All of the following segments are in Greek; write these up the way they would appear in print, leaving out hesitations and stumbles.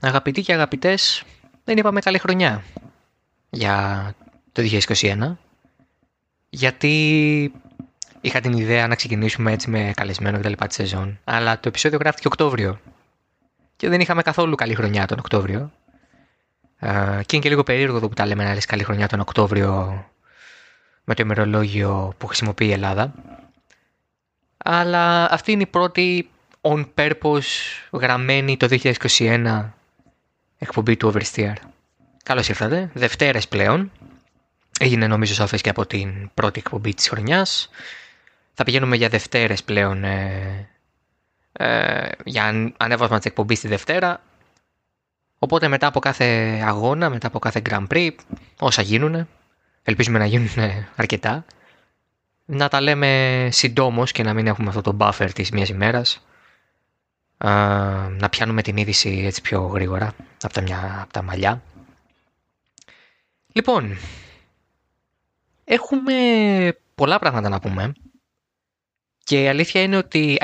Αγαπητοί και αγαπητές, δεν είπαμε καλή χρονιά για το 2021, γιατί είχα την ιδέα να ξεκινήσουμε έτσι με καλεσμένο κτλ. Τη σεζόν, αλλά το επεισόδιο γράφτηκε Οκτώβριο και δεν είχαμε καθόλου καλή χρονιά τον Οκτώβριο. Και είναι και λίγο περίεργο εδώ που τα λέμε να λες καλή χρονιά τον Οκτώβριο με το ημερολόγιο που χρησιμοποιεί η Ελλάδα. Αλλά αυτή είναι η πρώτη on purpose γραμμένη το 2021 εκπομπή του Oversteer. Καλώς ήρθατε, Δευτέρες πλέον. Έγινε νομίζω σαφές και από την πρώτη εκπομπή της χρονιάς. Θα πηγαίνουμε για Δευτέρες πλέον, για ανέβασμα της εκπομπής τη Δευτέρα. Οπότε μετά από κάθε αγώνα, μετά από κάθε Grand Prix, όσα γίνουν, ελπίζουμε να γίνουν αρκετά, να τα λέμε συντόμως και να μην έχουμε αυτό το buffer της μιας ημέρας, να πιάνουμε την είδηση έτσι πιο γρήγορα από τα μαλλιά. Λοιπόν, έχουμε πολλά πράγματα να πούμε και η αλήθεια είναι ότι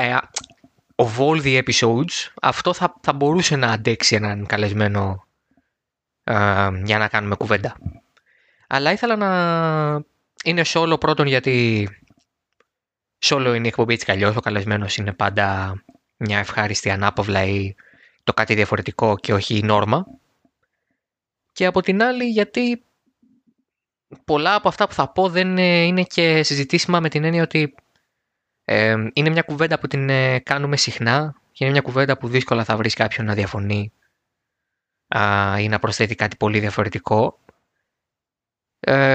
of all the episodes, αυτό θα μπορούσε να αντέξει έναν καλεσμένο για να κάνουμε κουβέντα. Αλλά ήθελα να είναι solo πρώτον, γιατί solo είναι η εκπομπή έτσι καλλιώς. Ο καλεσμένος είναι πάντα μια ευχάριστη ανάπαυλα ή το κάτι διαφορετικό και όχι η νόρμα. Και από την άλλη, γιατί πολλά από αυτά που θα πω δεν είναι και συζητήσιμα με την έννοια ότι είναι μια κουβέντα που την κάνουμε συχνά και είναι μια κουβέντα που δύσκολα θα βρεις κάποιον να διαφωνεί ή να προσθέτει κάτι πολύ διαφορετικό,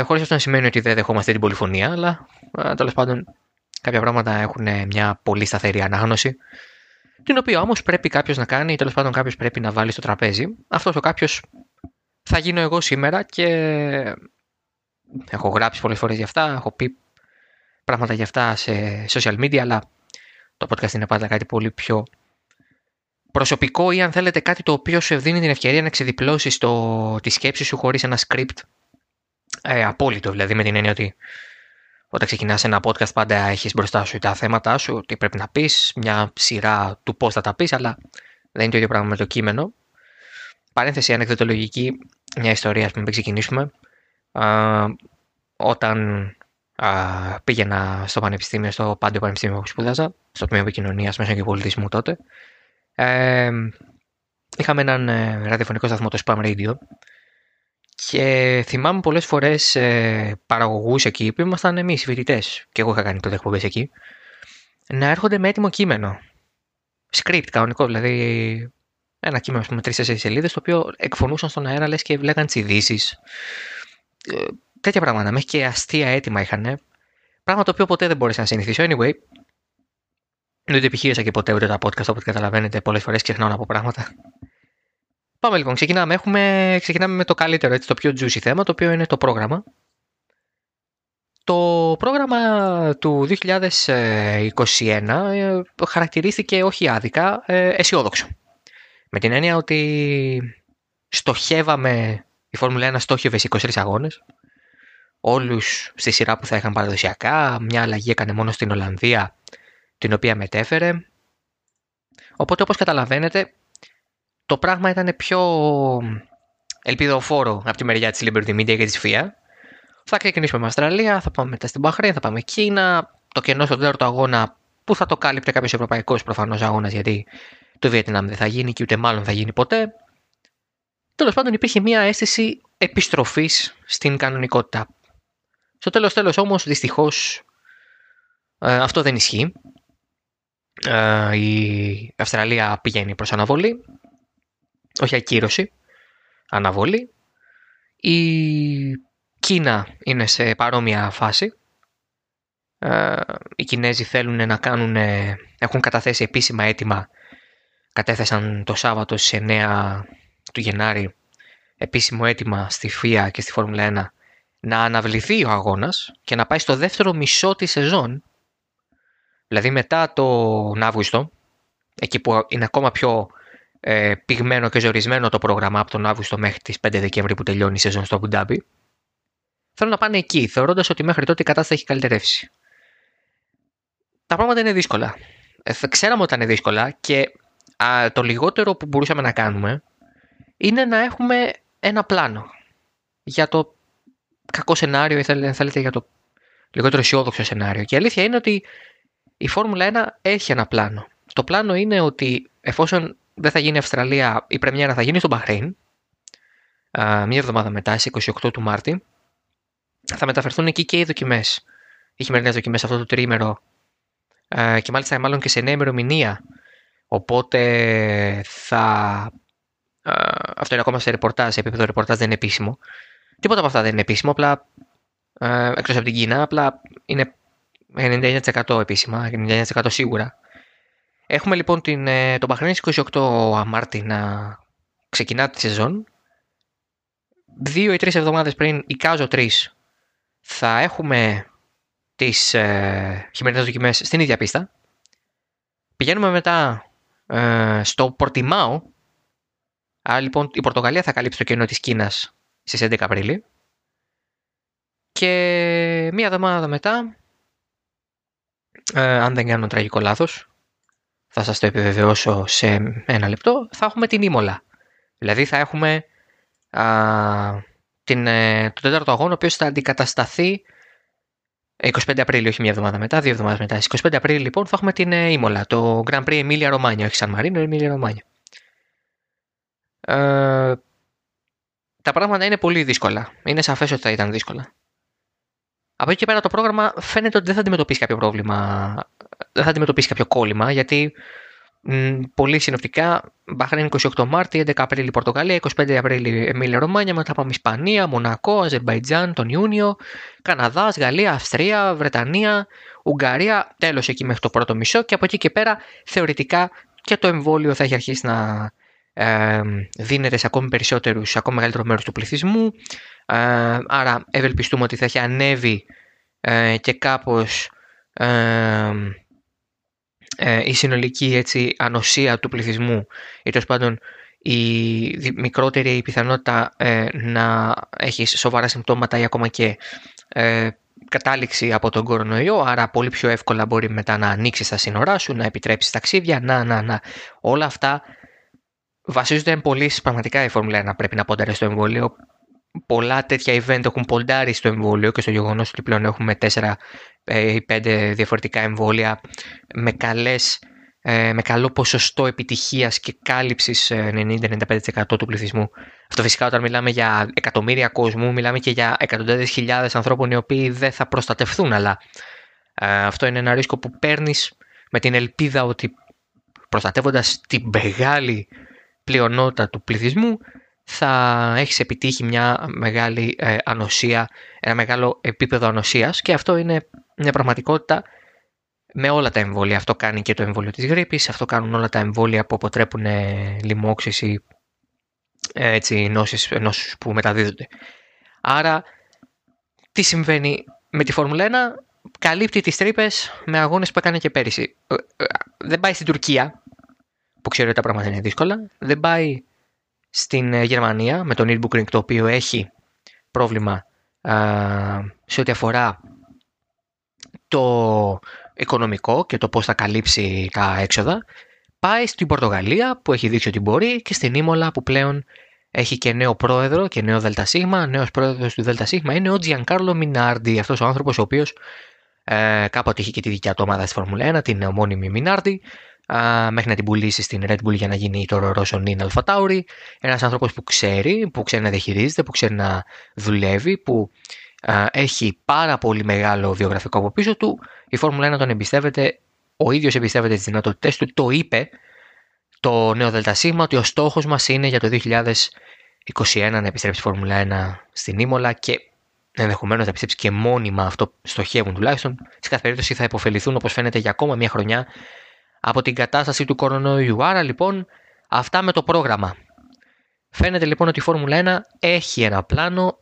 χωρίς αυτό να σημαίνει ότι δεν δεχόμαστε την πολυφωνία, αλλά τέλος πάντων κάποια πράγματα έχουν μια πολύ σταθερή ανάγνωση, την οποία όμως πρέπει κάποιος να κάνει ή τέλος πάντων κάποιος πρέπει να βάλει στο τραπέζι. Αυτός ο κάποιος θα γίνω εγώ σήμερα και έχω γράψει πολλές φορές για αυτά, έχω πει πράγματα για αυτά σε social media, αλλά το podcast είναι πάντα κάτι πολύ πιο προσωπικό ή αν θέλετε κάτι το οποίο σου δίνει την ευκαιρία να ξεδιπλώσεις τη σκέψη σου χωρίς ένα script απόλυτο. Δηλαδή με την έννοια ότι όταν ξεκινάς ένα podcast πάντα έχεις μπροστά σου τα θέματα σου, τι πρέπει να πεις, μια σειρά του πώς θα τα πεις, αλλά δεν είναι το ίδιο πράγμα με το κείμενο. Παρένθεση ανεκδοτολογική, μια ιστορία ας πούμε πριν ξεκινήσουμε. Όταν πήγαινα στο πανεπιστήμιο, στο Πάντιο Πανεπιστήμιο που σπούδαζα, στο Τμήμα Επικοινωνίας, Μέσων και Πολιτισμού τότε. Είχαμε έναν ραδιοφωνικό σταθμό, το Spam Radio, και θυμάμαι πολλές φορές παραγωγούς εκεί που ήμασταν εμείς οι φοιτητές, και εγώ είχα κάνει τότε εκπομπές εκεί, να έρχονται με έτοιμο κείμενο. Script κανονικό, δηλαδή ένα κείμενο με 3-4 σελίδες, το οποίο εκφωνούσαν στον αέρα λες και λέγαν τις ειδήσεις. Τέτοια πράγματα, μέχρι και αστεία έτοιμα είχαν. Πράγμα το οποίο ποτέ δεν μπόρεσα να συνηθίσω. Anyway, δεν το επιχείρησα και ποτέ ούτε τα podcast, όπως καταλαβαίνετε. Πολλές φορές ξεχνάω να πω πράγματα. Πάμε λοιπόν, ξεκινάμε με το καλύτερο, έτσι, το πιο juicy θέμα, το οποίο είναι το πρόγραμμα. Το πρόγραμμα του 2021 χαρακτηρίστηκε όχι άδικα αισιόδοξο. Με την έννοια ότι στοχεύαμε. Η Φόρμουλα 1 στόχευε 23 αγώνες, όλους στη σειρά που θα είχαν παραδοσιακά. Μια αλλαγή έκανε μόνο στην Ολλανδία, την οποία μετέφερε. Οπότε, όπως καταλαβαίνετε, το πράγμα ήταν πιο ελπιδοφόρο από τη μεριά της Liberty Media και της FIA. Θα ξεκινήσουμε με Αυστραλία, θα πάμε μετά στην Μπαχρέιν, θα πάμε Κίνα. Το κενό στον τέταρτο αγώνα που θα το κάλυπτε κάποιος ευρωπαϊκός προφανώς αγώνας, γιατί το Βιετνάμ δεν θα γίνει και ούτε μάλλον θα γίνει ποτέ. Τέλος πάντων, υπήρχε μια αίσθηση επιστροφής στην κανονικότητα. Στο τέλος όμως, δυστυχώς, αυτό δεν ισχύει. Η Αυστραλία πηγαίνει προς αναβολή, όχι ακύρωση, αναβολή. Η Κίνα είναι σε παρόμοια φάση. Οι Κινέζοι θέλουν να κάνουν, έχουν καταθέσει επίσημα αίτημα, κατέθεσαν το Σάββατο στις 9 του Γενάρη επίσημο αίτημα στη FIA και στη Φόρμουλα 1 να αναβληθεί ο αγώνας και να πάει στο δεύτερο μισό της σεζόν, δηλαδή μετά τον Αύγουστο, εκεί που είναι ακόμα πιο πυγμένο και ζωρισμένο το πρόγραμμα από τον Αύγουστο μέχρι τις 5 Δεκέμβρη που τελειώνει η σεζόν στο Αμπουντάμπι. Θέλουν να πάνε εκεί, θεωρώντας ότι μέχρι τότε η κατάσταση έχει καλυτερεύσει. Τα πράγματα είναι δύσκολα. Ξέραμε ότι ήταν δύσκολα και το λιγότερο που μπορούσαμε να κάνουμε είναι να έχουμε ένα πλάνο για το κακό σενάριο ή αν θέλετε για το λιγότερο αισιόδοξο σενάριο. Και η αλήθεια είναι ότι η Φόρμουλα 1 έχει ένα πλάνο. Το πλάνο είναι ότι εφόσον δεν θα γίνει η Αυστραλία, η πρεμιέρα θα γίνει στο Μπαχρέιν, μία εβδομάδα μετά, στις 28 του Μάρτη, θα μεταφερθούν εκεί και οι δοκιμές. Οι χειμερινές δοκιμές αυτό το τριήμερο και μάλιστα μάλλον και σε νέα ημερομηνία. Οπότε θα... Αυτό είναι ακόμα σε ρεπορτάζ, σε επίπεδο ρεπορτάζ δεν είναι επίσημο. Τίποτα από αυτά δεν είναι επίσημο, απλά εκτός από την Κίνα, απλά είναι 99% επίσημα, 99% σίγουρα. Έχουμε λοιπόν τον Μπαχρέιν 28 Μάρτη να ξεκινά τη σεζόν. 2 ή 3 εβδομάδες πριν, εικάζω 3, θα έχουμε τις χειμερινές δοκιμές στην ίδια πίστα. Πηγαίνουμε μετά στο Πορτιμάο. Άρα λοιπόν η Πορτογαλία θα καλύψει το κενό της Κίνας στις 11 Απριλίου. Και μία εβδομάδα μετά, αν δεν κάνω τραγικό λάθος, θα σας το επιβεβαιώσω σε ένα λεπτό, θα έχουμε την Ίμολα. Δηλαδή θα έχουμε τον τέταρτο αγώνα, ο οποίος θα αντικατασταθεί 25 Απριλίου, όχι μία εβδομάδα μετά, 2 εβδομάδες μετά. Στις 25 Απριλίου λοιπόν θα έχουμε την Ίμολα, το Grand Prix Emilia Romagna, όχι San Marino, Emilia Romagna. Τα πράγματα είναι πολύ δύσκολα. Είναι σαφές ότι θα ήταν δύσκολα. Από εκεί και πέρα το πρόγραμμα φαίνεται ότι δεν θα αντιμετωπίσει κάποιο πρόβλημα, δεν θα αντιμετωπίσει κάποιο κόλλημα, γιατί πολύ συνοπτικά Μπαχρέιν 28 Μάρτη, 11 Απρίλη Πορτογαλία, 25 Απρίλη Εμίλια Ρωμάνια, μετά πάμε Ισπανία, Μονακό, Αζερμπαϊτζάν τον Ιούνιο, Καναδάς, Γαλλία, Αυστρία, Βρετανία, Ουγγαρία, τέλος εκεί μέχρι το πρώτο μισό και από εκεί και πέρα θεωρητικά και το εμβόλιο θα έχει αρχίσει να δίνεται σε ακόμη περισσότερους, σε ακόμη μεγαλύτερο μέρος του πληθυσμού, άρα ευελπιστούμε ότι θα έχει ανέβει και κάπως η συνολική έτσι, ανοσία του πληθυσμού ή τέλος πάντων η μικρότερη η πιθανότητα να έχει σοβαρά συμπτώματα ή ακόμα και κατάληξη από τον κορονοϊό, άρα πολύ πιο εύκολα μπορεί μετά να ανοίξεις τα σύνορά σου, να επιτρέψεις ταξίδια, να. Όλα αυτά βασίζονται πολύ πραγματικά η Φόρμουλα 1 πρέπει να ποντάρει στο εμβόλιο. Πολλά τέτοια event έχουν ποντάρει στο εμβόλιο και στο γεγονός ότι πλέον έχουμε 4 ή 5 διαφορετικά εμβόλια με καλό ποσοστό επιτυχίας και κάλυψης 90-95% του πληθυσμού. Αυτό φυσικά όταν μιλάμε για εκατομμύρια κόσμου, μιλάμε και για εκατοντάδες χιλιάδες ανθρώπων οι οποίοι δεν θα προστατευθούν, αλλά αυτό είναι ένα ρίσκο που παίρνεις με την ελπίδα ότι προστατεύοντας την μεγάλη πλειονότητα του πληθυσμού θα έχεις επιτύχει μια μεγάλη ανοσία, ένα μεγάλο επίπεδο ανοσίας και αυτό είναι μια πραγματικότητα με όλα τα εμβόλια. Αυτό κάνει και το εμβόλιο της γρίπης, αυτό κάνουν όλα τα εμβόλια που αποτρέπουν λοιμώξεις ή έτσι, νόσους που μεταδίδονται. Άρα τι συμβαίνει με τη Φόρμουλα 1, καλύπτει τις τρύπες με αγώνες που έκανε και πέρυσι. Δεν πάει στην Τουρκία, που ξέρω ότι τα πράγματα είναι δύσκολα, δεν πάει στην Γερμανία με τον Nürburgring, το οποίο έχει πρόβλημα σε ό,τι αφορά το οικονομικό και το πώς θα καλύψει τα έξοδα. Πάει στην Πορτογαλία που έχει δείξει ότι μπορεί και στην Ίμολα που πλέον έχει και νέο πρόεδρο και νέο ΔΣ. Νέος πρόεδρος του ΔΣ είναι ο Τζιανκάρλο Μινάρντι, αυτός ο άνθρωπος ο οποίος κάποτε είχε και τη δικιά του ομάδα στη Φόρμουλα 1, την ομώνυμη Μινάρντι, μέχρι να την πουλήσει στην Red Bull για να γίνει το Russian in Alpha Tauri. Ένας άνθρωπος που ξέρει, να διαχειρίζεται, που ξέρει να δουλεύει, που έχει πάρα πολύ μεγάλο βιογραφικό από πίσω του. Η Φόρμουλα 1 τον εμπιστεύεται, ο ίδιος εμπιστεύεται τις δυνατότητές του. Το είπε το νέο ΔΣ ότι ο στόχος μας είναι για το 2021 να επιστρέψει η Φόρμουλα 1 στην Ίμολα και ενδεχομένως να επιστρέψει και μόνιμα, αυτό στοχεύουν τουλάχιστον. Σε κάθε περίπτωση θα υποφεληθούν όπως φαίνεται για ακόμα μια χρονιά από την κατάσταση του κορονοϊού. Άρα λοιπόν αυτά με το πρόγραμμα. Φαίνεται λοιπόν ότι η Φόρμουλα 1 έχει ένα πλάνο,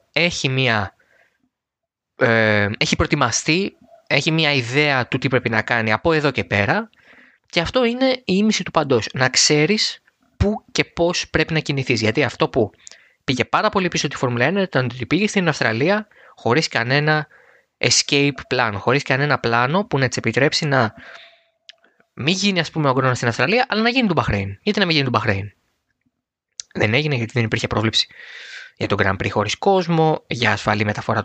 έχει προετοιμαστεί, έχει μια ιδέα του τι πρέπει να κάνει από εδώ και πέρα και αυτό είναι η ίμιση του παντός. Να ξέρεις πού και πώς πρέπει να κινηθείς. Γιατί αυτό που πήγε πάρα πολύ πίσω τη Φόρμουλα 1 ήταν ότι πήγε στην Αυστραλία χωρίς κανένα escape plan, χωρίς κανένα πλάνο που να της επιτρέψει να μην γίνει, ας πούμε, ο αγώνας στην Αυστραλία, αλλά να γίνει του Μπαχρέιν. Γιατί να μην γίνει του Μπαχρέιν. δεν έγινε γιατί δεν υπήρχε πρόβλεψη για τον Grand Prix χωρίς κόσμο, για ασφαλή μεταφορά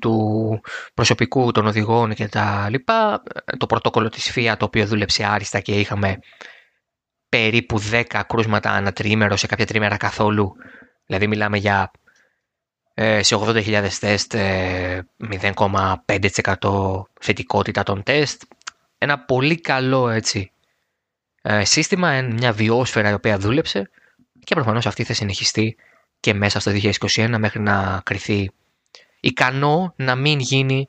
του προσωπικού των οδηγών κτλ. Το πρωτόκολλο της FIA, το οποίο δούλεψε άριστα και είχαμε περίπου 10 κρούσματα ανά τριήμερο, σε κάποια τριήμερα καθόλου. Δηλαδή μιλάμε για σε 80.000 τεστ 0,5% θετικότητα των τεστ. Ένα πολύ καλό έτσι σύστημα, μια βιόσφαιρα η οποία δούλεψε και προφανώς αυτή θα συνεχιστεί και μέσα στο 2021 μέχρι να κριθεί ικανό να μην γίνει,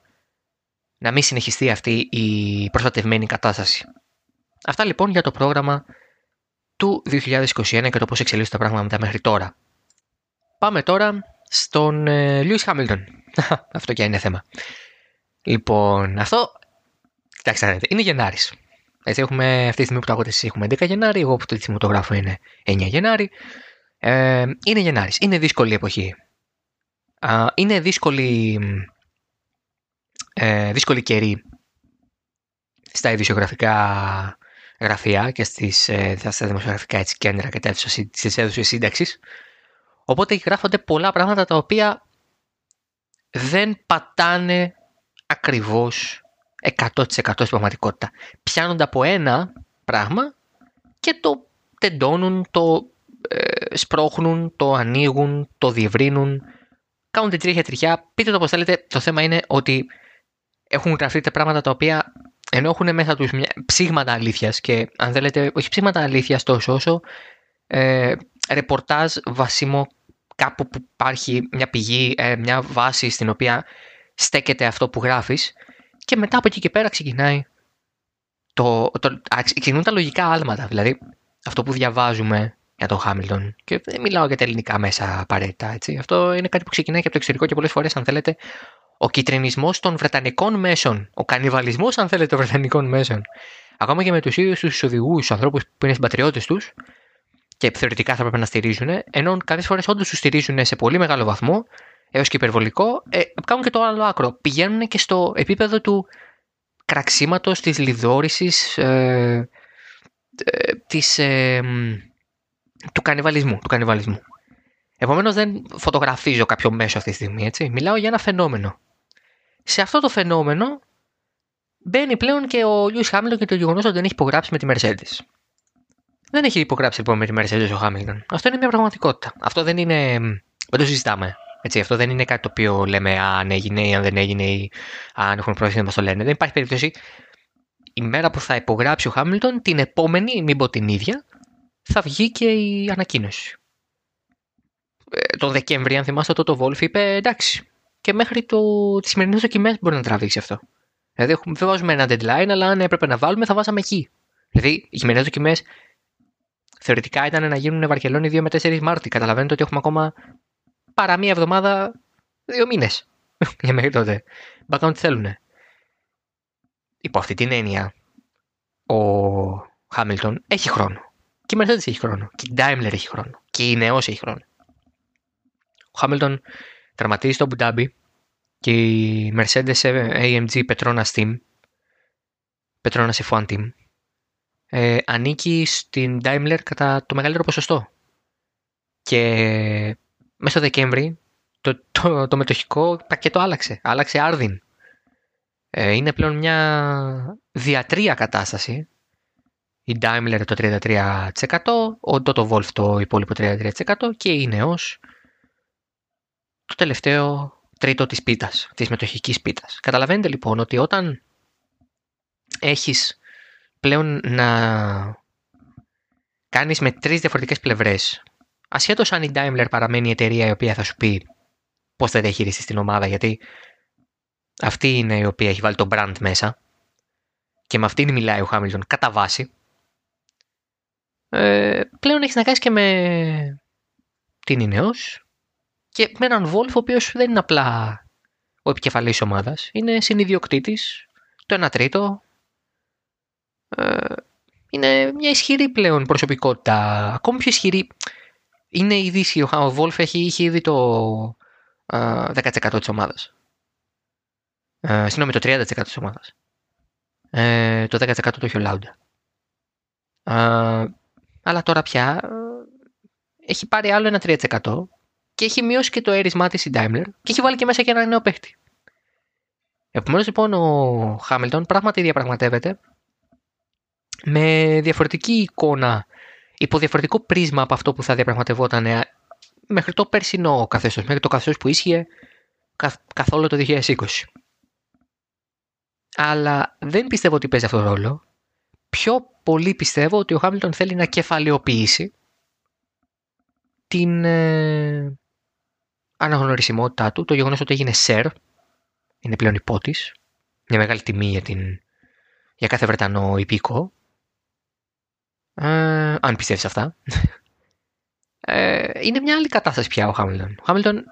να μην συνεχιστεί αυτή η προστατευμένη κατάσταση. Αυτά λοιπόν για το πρόγραμμα του 2021 και το πώς εξελίσσονται τα πράγματα μέχρι τώρα. Πάμε τώρα στον Lewis Hamilton. Αυτό και είναι θέμα. Λοιπόν, αυτό, κοιτάξτε, είναι Γενάρης. Έτσι, έχουμε αυτή τη στιγμή που το ακούτε εσείς έχουμε 10 Γενάρη, εγώ που το θυμωτογράφω είναι 9 Γενάρη. Είναι Γενάρης, είναι δύσκολη εποχή. Είναι δύσκολη καιρή στα ειδησιογραφικά γραφεία και στα δημοσιογραφικά έτσι, κέντρα και τις έδωσες σύνταξης. Οπότε γράφονται πολλά πράγματα τα οποία δεν πατάνε ακριβώς 100% στην πραγματικότητα. Πιάνονται από ένα πράγμα και το τεντώνουν, το σπρώχνουν, το ανοίγουν, το διευρύνουν, κάνουν την τρίχια-τριχιά. Πείτε το όπως θέλετε, το θέμα είναι ότι έχουν γραφτεί πράγματα τα οποία ενώ έχουν μέσα τους ψήγματα αλήθειας και αν θέλετε, όχι ψήγματα αλήθειας τόσο όσο ρεπορτάζ βασίμο κάπου που υπάρχει μια πηγή, μια βάση στην οποία στέκεται αυτό που γράφεις και μετά από εκεί και πέρα ξεκινάει ξεκινούν τα λογικά άλματα. Δηλαδή αυτό που διαβάζουμε για τον Χάμιλτον και δεν μιλάω για τα ελληνικά μέσα απαραίτητα έτσι. Αυτό είναι κάτι που ξεκινάει και από το εξωτερικό και πολλές φορές αν θέλετε ο κυτρινισμός των βρετανικών μέσων, ο κανιβαλισμός αν θέλετε των βρετανικών μέσων ακόμα και με τους ίδιους τους οδηγούς, τους ανθρώπους που είναι συμπατριώτες τους και θεωρητικά θα πρέπει να στηρίζουν, ενώ κάποιες φορές όντως τους στηρίζουν σε πολύ μεγάλο βαθμό, έως και υπερβολικό, κάνουν και το άλλο άκρο. Πηγαίνουν και στο επίπεδο του κραξίματος, της λιδόρησης, του κανιβαλισμού. Επομένως δεν φωτογραφίζω κάποιο μέσο αυτή τη στιγμή, έτσι. Μιλάω για ένα φαινόμενο. Σε αυτό το φαινόμενο μπαίνει πλέον και ο Λιούις Χάμιλτον και το γεγονός ότι δεν έχει υπογράψει με τη Mercedes. Δεν έχει υπογράψει λοιπόν με τη Mercedes ο Χάμιλτον. Αυτό είναι μια πραγματικότητα. Αυτό δεν είναι. Δεν το συζητάμε. Έτσι, αυτό δεν είναι κάτι το οποίο λέμε αν έγινε ή αν δεν έγινε ή αν έχουν πρόσχεση να μας το λένε. Δεν υπάρχει περίπτωση. Η μέρα που θα υπογράψει ο Χάμιλτον, την επόμενη, μην πω την ίδια, θα βγει και η ανακοίνωση. Το Δεκέμβρη, αν θυμάστε, το Toto Wolff είπε εντάξει. Και μέχρι τις σημερινές δοκιμές μπορεί να τραβήξει αυτό. Δηλαδή, δεν βάζουμε ένα deadline, αλλά αν έπρεπε να βάλουμε, θα βάζαμε εκεί. Δηλαδή, οι σημερινές δοκιμές. Θεωρητικά ήταν να γίνουν Βαρκελόνη 2 με 4 Μάρτη. Καταλαβαίνετε ότι έχουμε ακόμα παρά μία εβδομάδα, 2 μήνες. Για μέχρι τότε. Μπα κάνουν τι θέλουν. Υπό αυτή την έννοια, ο Χάμιλτον έχει χρόνο. Και η Mercedes έχει χρόνο. Και η Daimler έχει χρόνο. Και η Νεός έχει χρόνο. Ο Χάμιλτον τραυματίζει στο Μπουντάμπι και η Mercedes AMG Petronas Team. Petronas F1 Team. Ανήκει στην Daimler κατά το μεγαλύτερο ποσοστό και μέσα στο Δεκέμβρη το μετοχικό πακέτο άλλαξε άρδιν. Είναι πλέον μια διατρία κατάσταση, η Daimler το 33%, ο Toto Wolff το υπόλοιπο 33% και η Νεός το τελευταίο τρίτο της πίτας, της μετοχικής πίτας. Καταλαβαίνετε λοιπόν ότι όταν έχεις πλέον να κάνεις με 3 διαφορετικές πλευρές. Ασχέτως αν η Daimler παραμένει η εταιρεία η οποία θα σου πει πώς θα διαχειριστείς την ομάδα, γιατί αυτή είναι η οποία έχει βάλει το brand μέσα και με αυτήν μιλάει ο Χάμιλτον κατά βάση. Πλέον έχεις να κάνεις και με την Ινεός και με έναν Wolff ο οποίος δεν είναι απλά ο επικεφαλής ομάδας, είναι συνειδιοκτήτης, το 1/3. Είναι μια ισχυρή πλέον προσωπικότητα. Ακόμη πιο ισχυρή. Είναι ήδη ο Wolff είχε ήδη το 10% της ομάδας. Συγγνώμη, το 30% της ομάδας. Το 10% το είχε ο Λάουντα. Αλλά τώρα πια έχει πάρει άλλο ένα 3% και έχει μειώσει και το αίρισμά της η Daimler και έχει βάλει και μέσα και ένα νέο παίχτη. Επομένως λοιπόν ο Χάμιλτον πράγματι διαπραγματεύεται με διαφορετική εικόνα, υπό διαφορετικό πρίσμα από αυτό που θα διαπραγματευόταν μέχρι το περσινό καθεστώς, μέχρι το καθεστώς που ίσχυε καθόλου το 2020. Αλλά δεν πιστεύω ότι παίζει αυτόν τον ρόλο. Πιο πολύ πιστεύω ότι ο Χάμιλτον θέλει να κεφαλαιοποιήσει την αναγνωρισιμότητά του, το γεγονός ότι έγινε Sir, είναι πλέον υπότης, μια μεγάλη τιμή για κάθε Βρετανό υπήκο, αν πιστεύεις αυτά. Είναι μια άλλη κατάσταση πια ο Χάμιλτον. Ο Χάμιλτον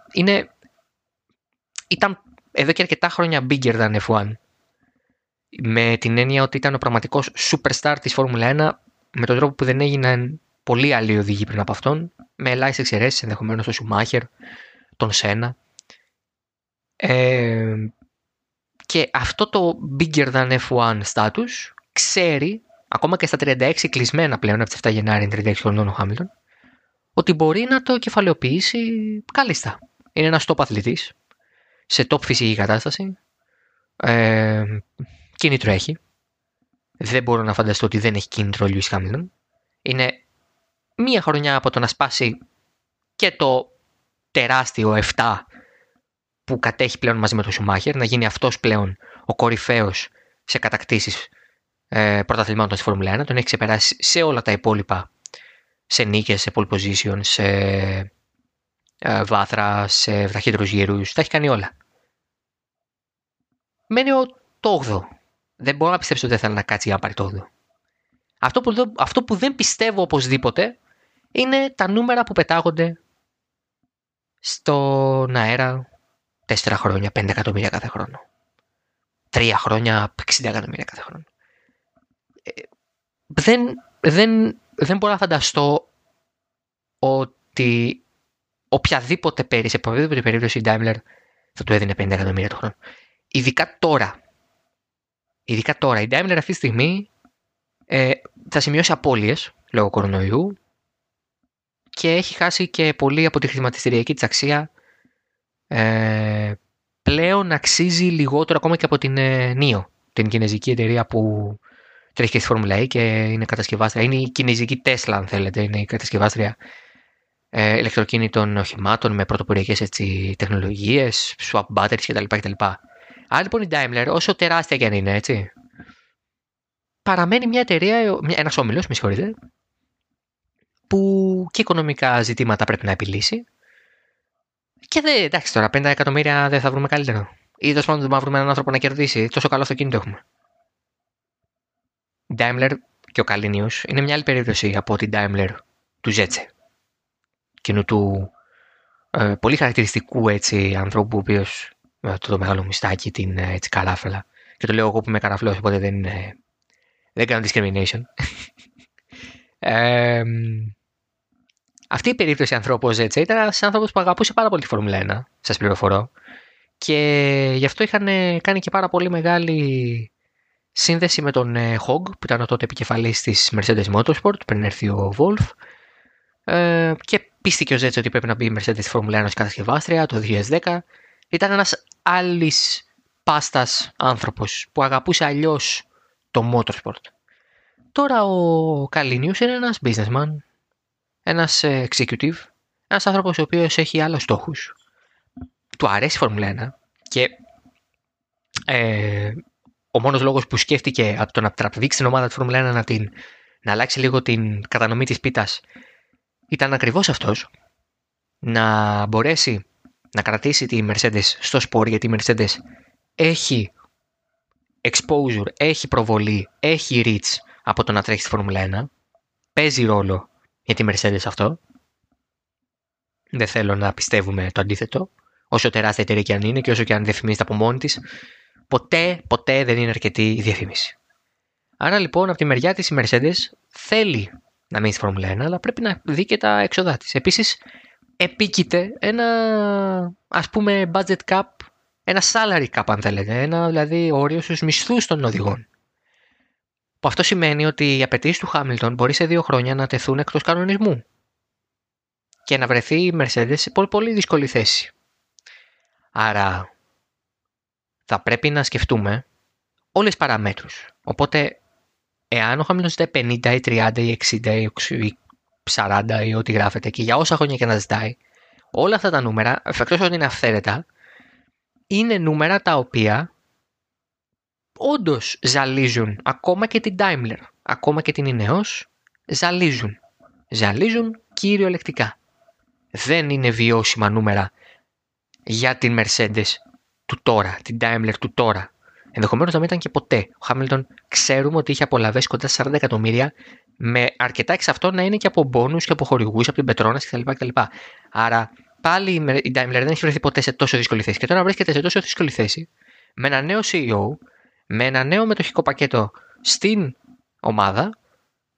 ήταν εδώ και αρκετά χρόνια bigger than F1, με την έννοια ότι ήταν ο πραγματικός superstar της Φόρμουλα 1, με τον τρόπο που δεν έγιναν πολλοί άλλοι οδηγοί πριν από αυτόν, με ελάχιστες εξαιρέσεις, ενδεχομένως τον Σουμάχερ, τον Σένα. Και αυτό το bigger than F1 status ξέρει, ακόμα και στα 36 κλεισμένα πλέον από τις 7 Γενάρη, 36 χρονών ο Χάμιλτον, ότι μπορεί να το κεφαλαιοποιήσει κάλλιστα. Είναι ένας top αθλητής, σε top φυσική κατάσταση, κίνητρο έχει. Δεν μπορώ να φανταστώ ότι δεν έχει κίνητρο ο Λιούις Χάμιλτον. Είναι μία χρονιά από το να σπάσει και το τεράστιο 7 που κατέχει πλέον μαζί με τον Σουμάχερ, να γίνει αυτός πλέον ο κορυφαίος σε κατακτήσεις πρωταθλημάτων της Φόρμουλα 1. Τον έχει ξεπεράσει σε όλα τα υπόλοιπα, σε νίκες, σε pole position, σε βάθρα, σε βραχύτερους γύρους. Τα έχει κάνει όλα. Μένει το 8ο. Δεν μπορώ να πιστέψω ότι δεν θέλει να κάτσει για να πάρει το 8ο. Αυτό που δεν πιστεύω οπωσδήποτε είναι τα νούμερα που πετάγονται στον αέρα. 4 χρόνια, 5 εκατομμύρια κάθε χρόνο. 3 χρόνια, 60 εκατομμύρια κάθε χρόνο. Δεν μπορώ να φανταστώ ότι σε οποιαδήποτε περίπτωση η Daimler θα του έδινε 50 εκατομμύρια το χρόνο. Ειδικά τώρα, η Daimler αυτή τη στιγμή θα σημειώσει απώλειες λόγω κορονοϊού και έχει χάσει και πολύ από τη χρηματιστηριακή της αξία. Πλέον αξίζει λιγότερο ακόμα και από την NIO, την κινέζικη εταιρεία που τρέχει και στη Φόρμουλα E και είναι κατασκευάστρια. Είναι η κινέζικη Tesla, αν θέλετε. Είναι η κατασκευάστρια ηλεκτροκίνητων οχημάτων με πρωτοποριακές τεχνολογίες, swap batteries κτλ. Άρα λοιπόν η Daimler, όσο τεράστια και αν είναι, έτσι, παραμένει μια εταιρεία, ένας όμιλος, με συγχωρείτε, που και οικονομικά ζητήματα πρέπει να επιλύσει. Και εντάξει τώρα, 50 εκατομμύρια δεν θα βρούμε καλύτερο. Ή τόσο πάνω να βρούμε έναν άνθρωπο να κερδίσει. Τόσο καλό αυτοκίνητο έχουμε. Η Daimler και ο Καλίνιος είναι μια άλλη περίπτωση από την Daimler του Ζέτσε. Εκείνου του πολύ χαρακτηριστικού έτσι ανθρώπου, ο οποίος με αυτό το μεγάλο μουστάκι, την καράφλα. Και το λέω εγώ που είμαι καραφλός, οπότε δεν κάνω discrimination. Αυτή η περίπτωση ανθρώπου έτσι ήταν ένας άνθρωπος που αγαπούσε πάρα πολύ τη Φόρμουλα 1, σας πληροφορώ. Και γι' αυτό είχαν κάνει και πάρα πολύ μεγάλη σύνδεση με τον Hogg, που ήταν ο τότε επικεφαλής της Mercedes Motorsport, πριν έρθει ο Wolff. Και πίστηκε ο Ζέτσε ότι πρέπει να μπει η Mercedes στη Φόρμουλα 1 ως κατασκευάστρια το 2010. Ήταν ένας άλλης πάστας άνθρωπος που αγαπούσε αλλιώς το Motorsport. Τώρα ο Καλίνιους είναι ένας businessman. Ένας executive, ένας άνθρωπος ο οποίος έχει άλλους στόχους. Του αρέσει η Φόρμουλα 1 και ο μόνος λόγος που σκέφτηκε από το να τραβήξει την ομάδα της Φόρμουλα 1 να αλλάξει λίγο την κατανομή της πίτας ήταν ακριβώς αυτός. Να μπορέσει να κρατήσει τη Mercedes στο σπορ, γιατί η Mercedes έχει exposure, έχει προβολή, έχει reach από το να τρέχει στη Φόρμουλα 1. Παίζει ρόλο για τη Mercedes αυτό. Δεν θέλω να πιστεύουμε το αντίθετο. Όσο τεράστια εταιρεία και αν είναι και όσο και αν διαφημίζεται από μόνη της, ποτέ δεν είναι αρκετή η διαφήμιση. Άρα λοιπόν από τη μεριά της η Mercedes θέλει να μείνει στη Φόρμουλα 1, αλλά πρέπει να δει και τα έξοδά της. Επίσης επίκειται ένα, ας πούμε, budget cap, ένα salary cap αν θέλετε, ένα δηλαδή όριο στους μισθούς των οδηγών. Αυτό σημαίνει ότι οι απαιτήσεις του Χάμιλτον μπορεί σε 2 χρόνια να τεθούν εκτός κανονισμού. και να βρεθεί η Mercedes σε πολύ, πολύ δύσκολη θέση. Άρα θα πρέπει να σκεφτούμε όλες τις παραμέτρους. Οπότε εάν ο Χάμιλτον ζητάει 50 ή 30 ή 60 ή 40 ή ό,τι γράφεται και για όσα χρόνια και να ζητάει, όλα αυτά τα νούμερα, εκτός ότι είναι αυθαίρετα, είναι νούμερα τα οποία όντως ζαλίζουν ακόμα και την Daimler, ακόμα και την Ineos, ζαλίζουν. Ζαλίζουν κυριολεκτικά. Δεν είναι βιώσιμα νούμερα για την Mercedes του τώρα, την Daimler του τώρα. Ενδεχομένως να μην ήταν και ποτέ. Ο Χάμιλτον ξέρουμε ότι είχε απολαβές κοντά 40 εκατομμύρια, με αρκετά εξ αυτών να είναι και από μπόνους και από χορηγούς, από την Πετρόνας κτλ. Άρα πάλι η Daimler δεν έχει βρεθεί ποτέ σε τόσο δύσκολη θέση. Και τώρα βρίσκεται σε τόσο δύσκολη θέση με ένα νέο CEO, με ένα νέο μετοχικό πακέτο στην ομάδα,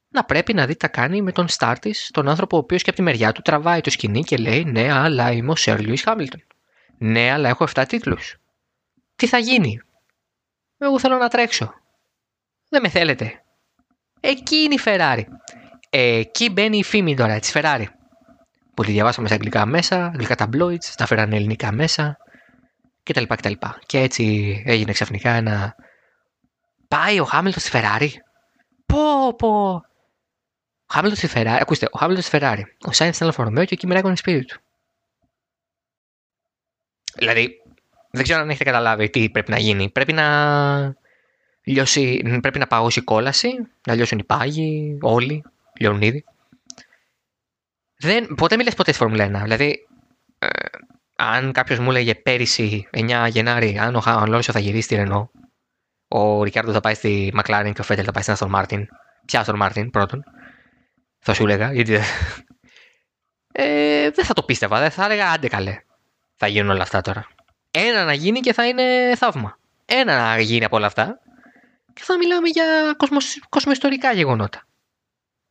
να πρέπει να δει τι θα κάνει με τον στάρ της, τον άνθρωπο ο οποίος και από τη μεριά του τραβάει το σκηνή και λέει: ναι, αλλά είμαι ο Sir Lewis Hamilton. Ναι, αλλά έχω 7 τίτλους. Τι θα γίνει? Εγώ θέλω να τρέξω. Δεν με θέλετε. Εκεί είναι η Ferrari. Εκεί μπαίνει η φήμη τώρα της Ferrari, που τη διαβάσαμε στα αγγλικά μέσα, αγγλικά ταμπλόιτς, τα φέρανε ελληνικά μέσα κτλ. Και έτσι έγινε ξαφνικά ένα. Πάει ο Χάμιλτον στη Ferrari. Πω. Χάμιλτον στη Ferrari. Ακούστε, ο Χάμιλτον στη Ferrari. Ο Σάινς στην Αλφα Ρωμαίο και ο Κιμ σπίτι του. Δηλαδή, δεν ξέρω αν έχετε καταλάβει τι πρέπει να γίνει. Πρέπει να λιώσει, πρέπει να παγώσει η κόλαση, να λιώσουν οι πάγοι, όλοι, λιώνουν ήδη. Ποτέ μιλες ποτέ στη Φόρμουλα 1. Δηλαδή, αν κάποιος μου έλεγε πέρυσι, 9 Γενάρη, αν ο Αλόνσο θα γυρίσει στη Ρενό, ο Ρικάρντο θα πάει στη Μακλάρεν και ο Φέτελ θα πάει στην Αστον Μάρτιν. Ποια Αστον Μάρτιν, πρώτον. Θα σου έλεγα, γιατί. Δεν θα το πίστευα, δεν θα έλεγα άντε καλέ. Θα γίνουν όλα αυτά τώρα. Ένα να γίνει και θα είναι θαύμα. Ένα να γίνει από όλα αυτά και θα μιλάμε για κοσμοϊστορικά γεγονότα.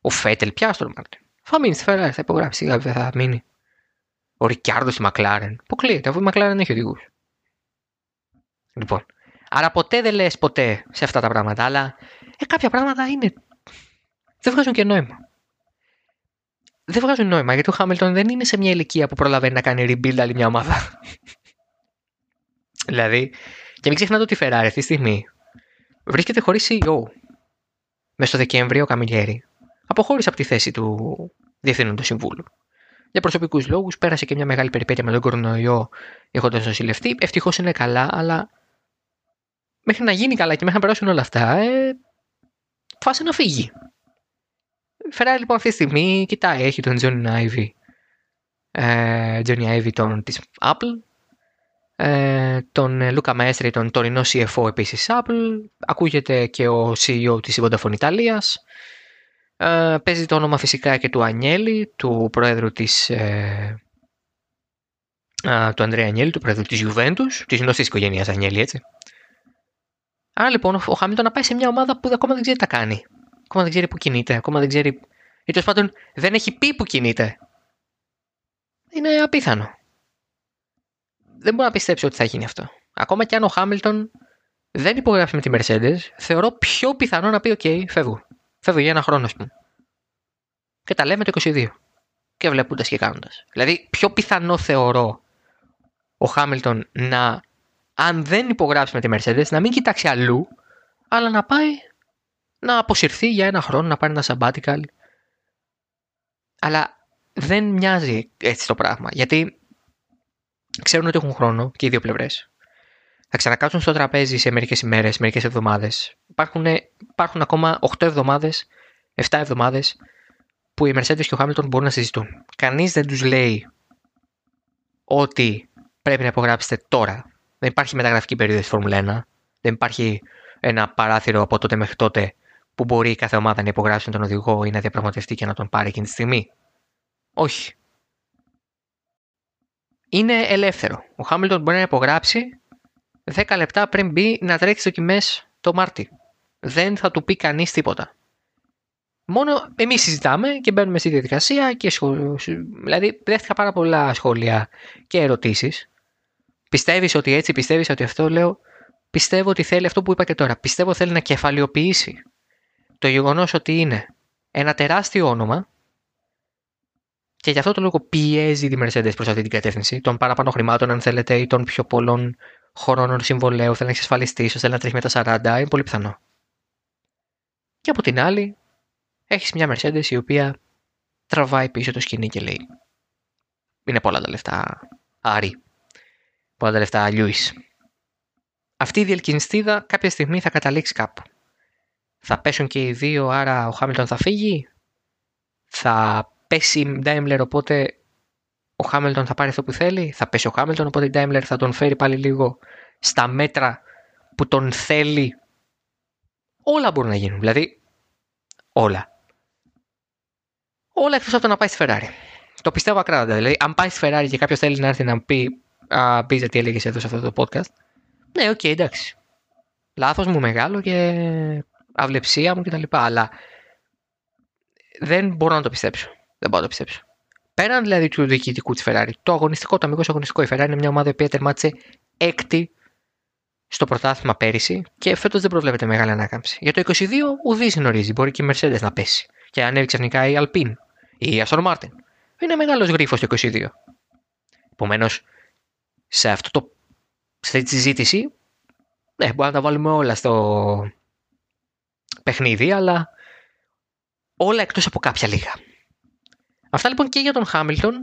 Ο Φέτελ πια στον Μάρτιν. Θα μείνει στη Φεράρι, θα υπογράψει, δεν θα μείνει. Ο Ρικιάρντο στη Μακλάρεν. Αποκλείεται, αφού η Μακλάρεν έχει οδηγούς. Λοιπόν. Άρα ποτέ δεν λες ποτέ σε αυτά τα πράγματα, αλλά κάποια πράγματα είναι. Δεν βγάζουν και νόημα. Δεν βγάζουν νόημα γιατί ο Χάμιλτον δεν είναι σε μια ηλικία που προλαβαίνει να κάνει rebuild άλλη μια ομάδα. Δηλαδή, και μην ξεχνάτε ότι η Ferrari αυτή τη στιγμή βρίσκεται χωρίς CEO. Μέσα στο Δεκέμβριο ο Καμιλιέρη αποχώρησε από τη θέση του Διευθύνοντος Συμβούλου. Για προσωπικούς λόγους, πέρασε και μια μεγάλη περιπέτεια με τον κορονοϊό έχοντας νοσηλευτεί. Ευτυχώς είναι καλά, αλλά μέχρι να γίνει καλά και μέχρι να περάσουν όλα αυτά, φάσε να φύγει. Φεράρι λοιπόν αυτή τη στιγμή, κοιτάει, έχει τον Τζόνι Άιβι της Apple, τον Λούκα Μαέστρη, τον τωρινό CFO επίσης Apple, ακούγεται και ο CEO της Vodafone Ιταλίας, παίζει το όνομα φυσικά και του Ανιέλη, του πρόεδρου της, του Ανδρέα Ανιέλη, του πρόεδρου της Juventus, της γνωστής οικογένειας Ανιέλη, έτσι. Άρα λοιπόν ο Χάμιλτον να πάει σε μια ομάδα που ακόμα δεν ξέρει τι τα κάνει. Ακόμα δεν ξέρει που κινείται, ακόμα δεν ξέρει. Ή τέλος πάντων δεν έχει πει που κινείται. Είναι απίθανο. Δεν μπορώ να πιστέψω ότι θα γίνει αυτό. Ακόμα και αν ο Χάμιλτον δεν υπογράψει με τη Mercedes, θεωρώ πιο πιθανό να πει: OK, φεύγω. Φεύγω για ένα χρόνο, ας πούμε. Και τα λέμε το 22. Και βλέποντας και κάνοντας. Δηλαδή, πιο πιθανό θεωρώ ο Χάμιλτον να, αν δεν υπογράψει με τη Mercedes, να μην κοιτάξει αλλού, αλλά να πάει. Να αποσυρθεί για ένα χρόνο, να πάρει ένα sabbatical. Αλλά δεν μοιάζει έτσι το πράγμα. Γιατί ξέρουν ότι έχουν χρόνο και οι δύο πλευρές. Θα ξανακάτσουν στο τραπέζι σε μερικές ημέρες, μερικές εβδομάδες. Υπάρχουν ακόμα 8 εβδομάδες, 7 εβδομάδες που οι Mercedes και ο Χάμιλτον μπορούν να συζητούν. Κανείς δεν τους λέει ότι πρέπει να υπογράψετε τώρα. Δεν υπάρχει μεταγραφική περίοδο στη Φόρμουλα 1. Δεν υπάρχει ένα παράθυρο από τότε μέχρι τότε που μπορεί κάθε ομάδα να υπογράψει τον οδηγό ή να διαπραγματευτεί και να τον πάρει εκείνη τη στιγμή. Όχι. Είναι ελεύθερο. Ο Χάμιλτον μπορεί να υπογράψει 10 λεπτά πριν μπει να τρέξει δοκιμές το Μάρτι. Δεν θα του πει κανείς τίποτα. Μόνο εμείς συζητάμε και μπαίνουμε στη διαδικασία και δηλαδή δέχτηκα πάρα πολλά σχόλια και ερωτήσεις. Πιστεύεις ότι έτσι, πιστεύεις ότι αυτό, λέω. Πιστεύω ότι θέλει αυτό που είπα και τώρα. Πιστεύω θέλει να κεφαλαιοποιήσει το γεγονός ότι είναι ένα τεράστιο όνομα Και γι' αυτό το λόγο πιέζει τη Mercedes προς αυτή την κατεύθυνση των παραπάνω χρημάτων, αν θέλετε, ή των πιο πολλών χρόνων συμβολέου. Θέλει να εξασφαλιστεί, ίσως θέλει να τρέχει με τα 40, είναι πολύ πιθανό. Και από την άλλη, έχεις μια Mercedes η οποία τραβάει πίσω το σκηνή και λέει: είναι πολλά τα λεφτά Άρη, πολλά τα λεφτά Λιούις. Αυτή η διελκυνστίδα κάποια στιγμή θα καταλήξει κάπου. Θα πέσουν και οι δύο, άρα ο Χάμιλτον θα φύγει. Θα πέσει η Daimler, οπότε ο Χάμιλτον θα πάρει αυτό που θέλει. Θα πέσει ο Χάμιλτον, οπότε η Daimler θα τον φέρει πάλι λίγο στα μέτρα που τον θέλει. Όλα μπορούν να γίνουν, δηλαδή όλα. Όλα εκτός από το να πάει στη Ferrari. Το πιστεύω ακράδαντα. Δηλαδή, αν πάει στη Ferrari και κάποιος θέλει να έρθει να πει: α, Μπίζα, τι έλεγες εδώ σε αυτό το podcast. Ναι, οκ, εντάξει. Λάθος μου μεγάλο και αυλεψία μου κτλ. Αλλά δεν μπορώ να το πιστέψω. Δεν μπορώ να το πιστέψω. Πέραν δηλαδή του διοικητικού της Ferrari, το αγωνιστικό, το αμυγός αγωνιστικό. Η Ferrari είναι μια ομάδα που τερμάτισε έκτη στο πρωτάθλημα πέρυσι και φέτος δεν προβλέπεται μεγάλη ανάκαμψη. Για το 22 ουδή γνωρίζει. Μπορεί και η Mercedes να πέσει. Και ανέβει ξαφνικά η Alpine ή η Aston Martin. Είναι μεγάλος γρίφος το 22. Επομένως, σε αυτή τη συζήτηση, ναι, μπορούμε να τα βάλουμε όλα στο παιχνίδι, αλλά όλα εκτός από κάποια λίγα. Αυτά λοιπόν και για τον Hamilton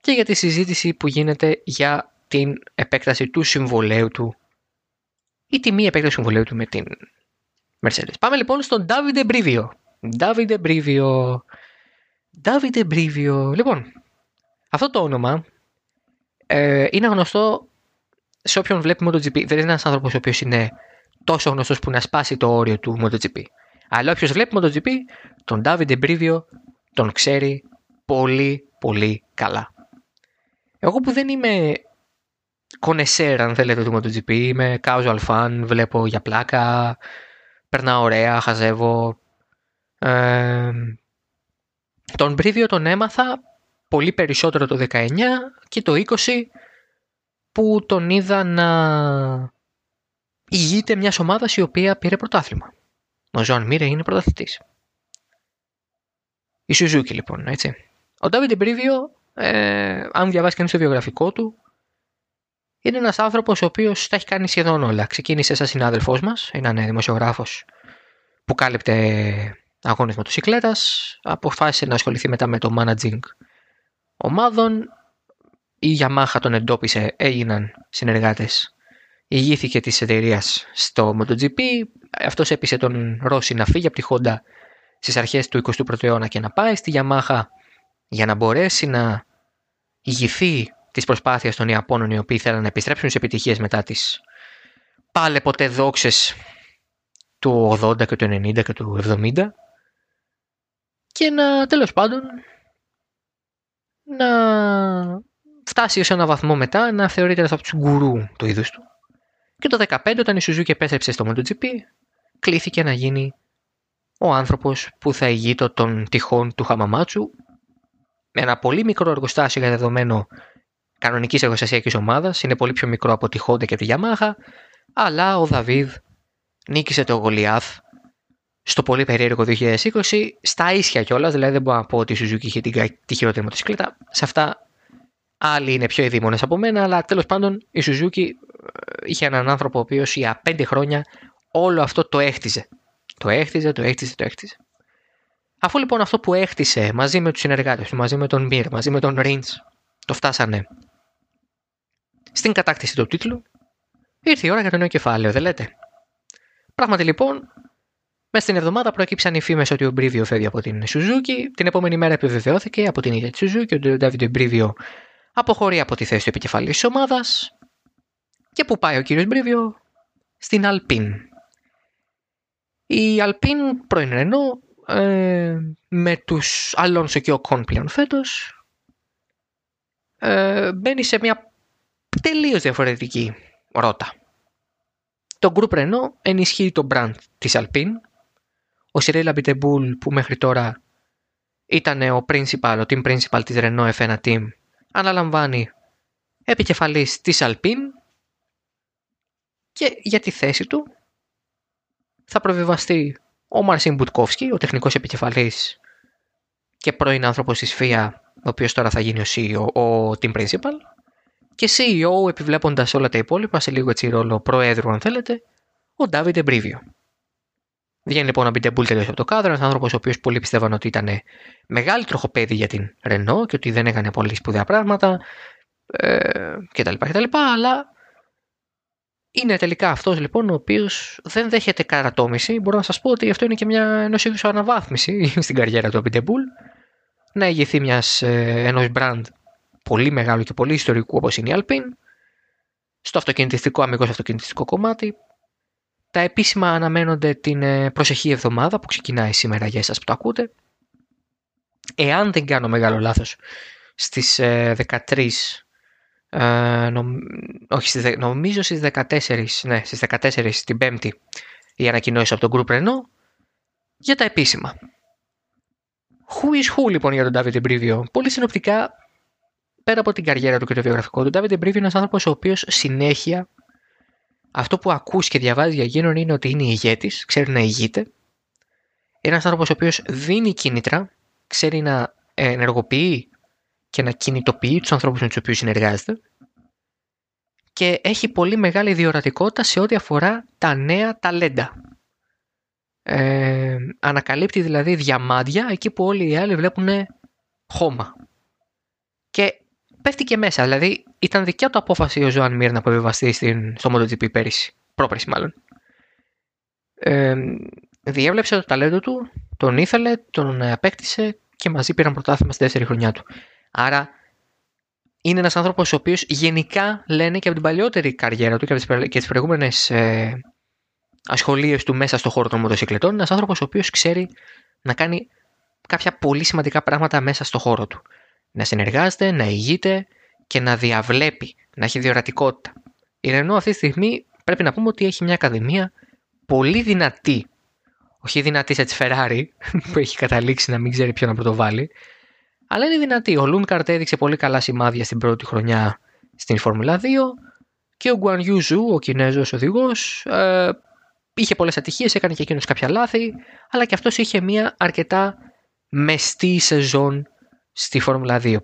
και για τη συζήτηση που γίνεται για την επέκταση του συμβολέου του ή τη μη επέκταση του συμβολέου του με την Mercedes. Πάμε λοιπόν στον Davide Brivio. Davide Brivio. Λοιπόν, αυτό το όνομα είναι γνωστό σε όποιον βλέπει MotoGP. Δεν είναι ένας άνθρωπος ο οποίος είναι τόσο γνωστός που να σπάσει το όριο του MotoGP. Αλλά όποιος βλέπει MotoGP, τον Davide Brivio τον ξέρει πολύ πολύ καλά. Εγώ που δεν είμαι κονεσέρ, αν θέλετε, του MotoGP, είμαι casual fan, βλέπω για πλάκα, περνάω ωραία, χαζεύω. Τον Brivio τον έμαθα πολύ περισσότερο το 19 και το 20 που τον είδα να ηγείται μια ομάδα η οποία πήρε πρωτάθλημα. Ο Joan Mir είναι πρωταθλητής. Η Suzuki λοιπόν, έτσι. Ο Davide Brivio, αν διαβάσει κανείς το βιογραφικό του, είναι ένας άνθρωπος ο οποίος τα έχει κάνει σχεδόν όλα. Ξεκίνησε σαν συνάδελφός μας, έναν δημοσιογράφος που κάλυπτε αγώνες μοτοσυκλέτας, αποφάσισε να ασχοληθεί μετά με το managing ομάδων. Η Yamaha τον εντόπισε, έγιναν συνεργάτες. Ηγήθηκε της εταιρείας στο MotoGP. Αυτός έπεισε τον Ρώση να φύγει από τη Honda στις αρχές του 21ου αιώνα και να πάει στη Yamaha για να μπορέσει να ηγηθεί τις προσπάθειες των Ιαπώνων, οι οποίοι θέλαν να επιστρέψουν σε επιτυχίες μετά τις πάλε ποτέ δόξες του 80 και του 90 και του 70 και να, τέλος πάντων, να φτάσει σε έναν βαθμό μετά να θεωρείται από τους γκουρού του είδους του. Και το 2015, όταν η Suzuki επέστρεψε στο MotoGP, κλήθηκε να γίνει ο άνθρωπος που θα ηγείται των τυχών του Χαμαμάτσου, με ένα πολύ μικρό εργοστάσιο για δεδομένο κανονικής εργοστασιακής ομάδας. Είναι πολύ πιο μικρό από τη Honda και τη Yamaha, αλλά ο Δαβίδ νίκησε το Γολιάθ στο πολύ περίεργο 2020, στα ίσια κιόλας, δηλαδή δεν μπορώ να πω ότι η Suzuki είχε τη χειρότερη μοτοσυκλέτα. Σε αυτά άλλοι είναι πιο ειδήμονες από μένα, αλλά τέλος πάντων η Suzuki είχε έναν άνθρωπο ο οποίος για 5 χρόνια όλο αυτό το έχτιζε. Το έχτιζε. Αφού λοιπόν αυτό που έχτισε μαζί με τους συνεργάτες του, μαζί με τον Mir, μαζί με τον Rins, το φτάσανε στην κατάκτηση του τίτλου, ήρθε η ώρα για το νέο κεφάλαιο, δεν λέτε? Πράγματι λοιπόν, μέσα στην εβδομάδα προέκυψαν οι φήμες ότι ο Brivio φεύγει από την Suzuki. Την επόμενη μέρα επιβεβαιώθηκε από την ίδια τη Suzuki ότι ο Davide Brivio αποχωρεί από τη θέση του επικεφαλής της ομάδας. Και που πάει ο κύριος Brivio? Στην Alpine. Η Alpine, πρώην Renault, με τους Alonso και Ocon πλέον φέτος, μπαίνει σε μια τελείως διαφορετική ρότα. Το Group Renault ενισχύει το brand της Alpine. Ο Cyril Abiteboul, που μέχρι τώρα ήταν ο team principal της Renault F1 team, αναλαμβάνει επικεφαλής της Alpine και για τη θέση του θα προβιβαστεί ο Μαρσίν Μπουτκόφσκι, ο τεχνικός επικεφαλής και πρώην άνθρωπος της FIA, ο οποίος τώρα θα γίνει ο CEO, ο team principal, και CEO επιβλέποντας όλα τα υπόλοιπα, σε λίγο έτσι ρόλο προέδρου αν θέλετε, ο Davide Brivio. Βγαίνει λοιπόν ο Abiteboul τελείως από το κάδρο, ένας άνθρωπος ο οποίος πολλοί πιστεύαν ότι ήταν μεγάλη τροχοπέδη για την Renault και ότι δεν έκανε πολύ σπουδαία πράγματα κτλ. Αλλά είναι τελικά αυτός λοιπόν ο οποίος δεν δέχεται καρατόμηση. Μπορώ να σας πω ότι αυτό είναι και μια ενός είδους αναβάθμιση στην καριέρα του Abiteboul. Να ηγηθεί ενός brand πολύ μεγάλο και πολύ ιστορικού όπως είναι η Alpine, στο αυτοκινητιστικό, αμυγός αυτοκινητιστικό κομμάτι. Τα επίσημα αναμένονται την προσεχή εβδομάδα που ξεκινάει σήμερα για εσάς που το ακούτε. Εάν δεν κάνω μεγάλο λάθος, στις 13, νομίζω στις 14, ναι, στις 14 την Πέμπτη, οι ανακοινώσεις από τον Group Renault για τα επίσημα. Who is who λοιπόν για τον Davide Brivio? Πολύ συνοπτικά, πέρα από την καριέρα του και το βιογραφικό του, Davide Brivio είναι ένας άνθρωπος ο οποίος συνέχεια αυτό που ακούς και διαβάζεις για εκείνον είναι ότι είναι ηγέτης, ξέρει να ηγείται. Ένας άνθρωπος ο οποίος δίνει κίνητρα, ξέρει να ενεργοποιεί και να κινητοποιεί τους ανθρώπους με τους οποίους συνεργάζεται και έχει πολύ μεγάλη διορατικότητα σε ό,τι αφορά τα νέα ταλέντα. Ανακαλύπτει δηλαδή διαμάντια εκεί που όλοι οι άλλοι βλέπουν χώμα. Και πέφτει και μέσα, δηλαδή ήταν δικιά του απόφαση ο Joan Mir να αποβιβαστεί στο MotoGP πέρυσι, πρόπερσι μάλλον. Διέβλεψε το ταλέντο του, τον ήθελε, τον απέκτησε και μαζί πήραν πρωτάθλημα στη δεύτερη χρονιά του. Άρα είναι ένας άνθρωπος ο οποίος γενικά λένε και από την παλιότερη καριέρα του και τις προηγούμενες ασχολίες του μέσα στον χώρο των μοτοσυκλετών, ένας άνθρωπος ο οποίος ξέρει να κάνει κάποια πολύ σημαντικά πράγματα μέσα στον χώρο του. Να συνεργάζεται, να ηγείται και να διαβλέπει, να έχει διορατικότητα. Η Renault αυτή τη στιγμή πρέπει να πούμε ότι έχει μια ακαδημία πολύ δυνατή. Όχι δυνατή σε τη Ferrari, που έχει καταλήξει να μην ξέρει ποιο να πρωτοβάλει, αλλά είναι δυνατή. Ο Λούνκαρτ έδειξε πολύ καλά σημάδια στην πρώτη χρονιά στην Φόρμουλα 2 και ο Γκουαν Γιουζού, ο Κινέζος οδηγός, είχε πολλές ατυχίες, έκανε και εκείνος κάποια λάθη, αλλά και αυτός είχε μια αρκετά μεστή σεζόν στη Φόρμουλα 2.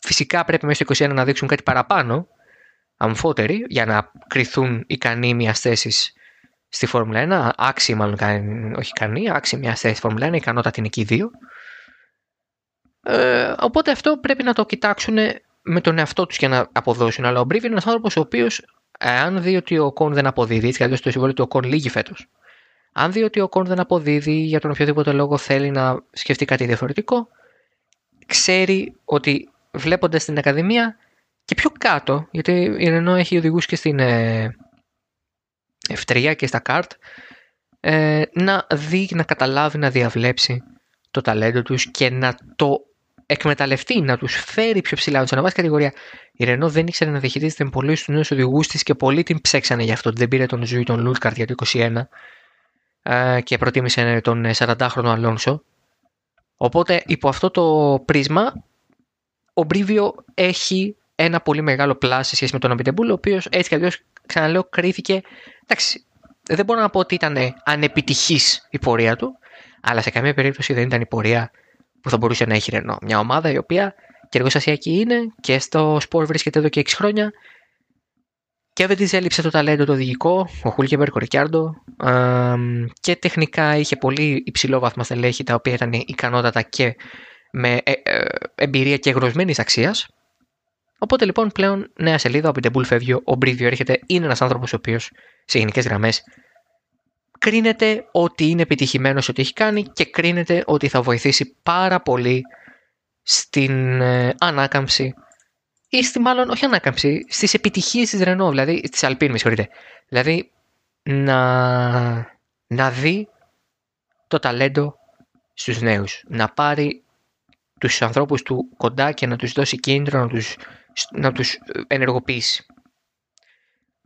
Φυσικά πρέπει μέσα στο 2021 να δείξουν κάτι παραπάνω, αμφότεροι, για να κριθούν ικανοί μιας θέσης στη Φόρμουλα 1, άξιοι μάλλον, όχι ικανοί, άξιοι μιας θέσης στη Φόρμουλα 1, ικανότατη είναι και οι δύο. Οπότε αυτό πρέπει να το κοιτάξουν με τον εαυτό τους και να αποδώσουν. Αλλά ο Brivio είναι ένας άνθρωπος ο οποίος, αν δει ότι ο Ocon δεν αποδίδει, γιατί το συμβόλαιο του Ocon λύγει φέτος, αν δει ότι ο Ocon δεν αποδίδει για τον οποιοδήποτε λόγο θέλει να σκεφτεί κάτι διαφορετικό, ξέρει ότι βλέποντας την Ακαδημία και πιο κάτω, γιατί η Renault έχει οδηγούς και στην F3 και στα kart, να δει, να καταλάβει, να διαβλέψει το ταλέντο τους και να το εκμεταλλευτεί, να τους φέρει πιο ψηλά. Σε αναβάση κατηγορία, η Renault δεν ήξερε να διαχειρίζεται με πολλούς τους νέους οδηγούς της και πολλοί την ψέξανε γι' αυτό. Δεν πήρε τον Ζουή, τον Λούλκαρτ για το 2021 και προτίμησε τον 40χρονο Αλόνσο. Οπότε υπό αυτό το πρίσμα ο Brivio έχει ένα πολύ μεγάλο πλάσ σε σχέση με τον Abiteboul, ο οποίος έτσι κι αλλιώς, ξαναλέω, κρίθηκε. Εντάξει, δεν μπορώ να πω ότι ήταν ανεπιτυχής η πορεία του, αλλά σε καμία περίπτωση δεν ήταν η πορεία που θα μπορούσε να έχει Renault. Μια ομάδα η οποία και εργοστασιακή είναι και στο σπορ βρίσκεται εδώ και 6 χρόνια και δεν της έλειψε το ταλέντο το οδηγικό, ο Χούλκεμπερκ, ο Ρικιάρντο, και τεχνικά είχε πολύ υψηλό βαθμό στελέχη τα οποία ήταν ικανότατα και με εμπειρία και εγγροσμένης αξίας. Οπότε λοιπόν πλέον νέα σελίδα, ο Abiteboul φεύγει, ο Brivio έρχεται, είναι ένας άνθρωπος ο οποίος σε γενικές γραμμές κρίνεται ότι είναι επιτυχημένος σε ό,τι έχει κάνει και κρίνεται ότι θα βοηθήσει πάρα πολύ στην ανάκαμψη ή στη μάλλον, όχι ανάκαμψη, στις επιτυχίες της Renault, δηλαδή της Alpine, με συγχωρείτε. Δηλαδή να δει το ταλέντο στους νέους, να πάρει τους ανθρώπους του κοντά και να τους δώσει κίνητρο, να τους ενεργοποιήσει.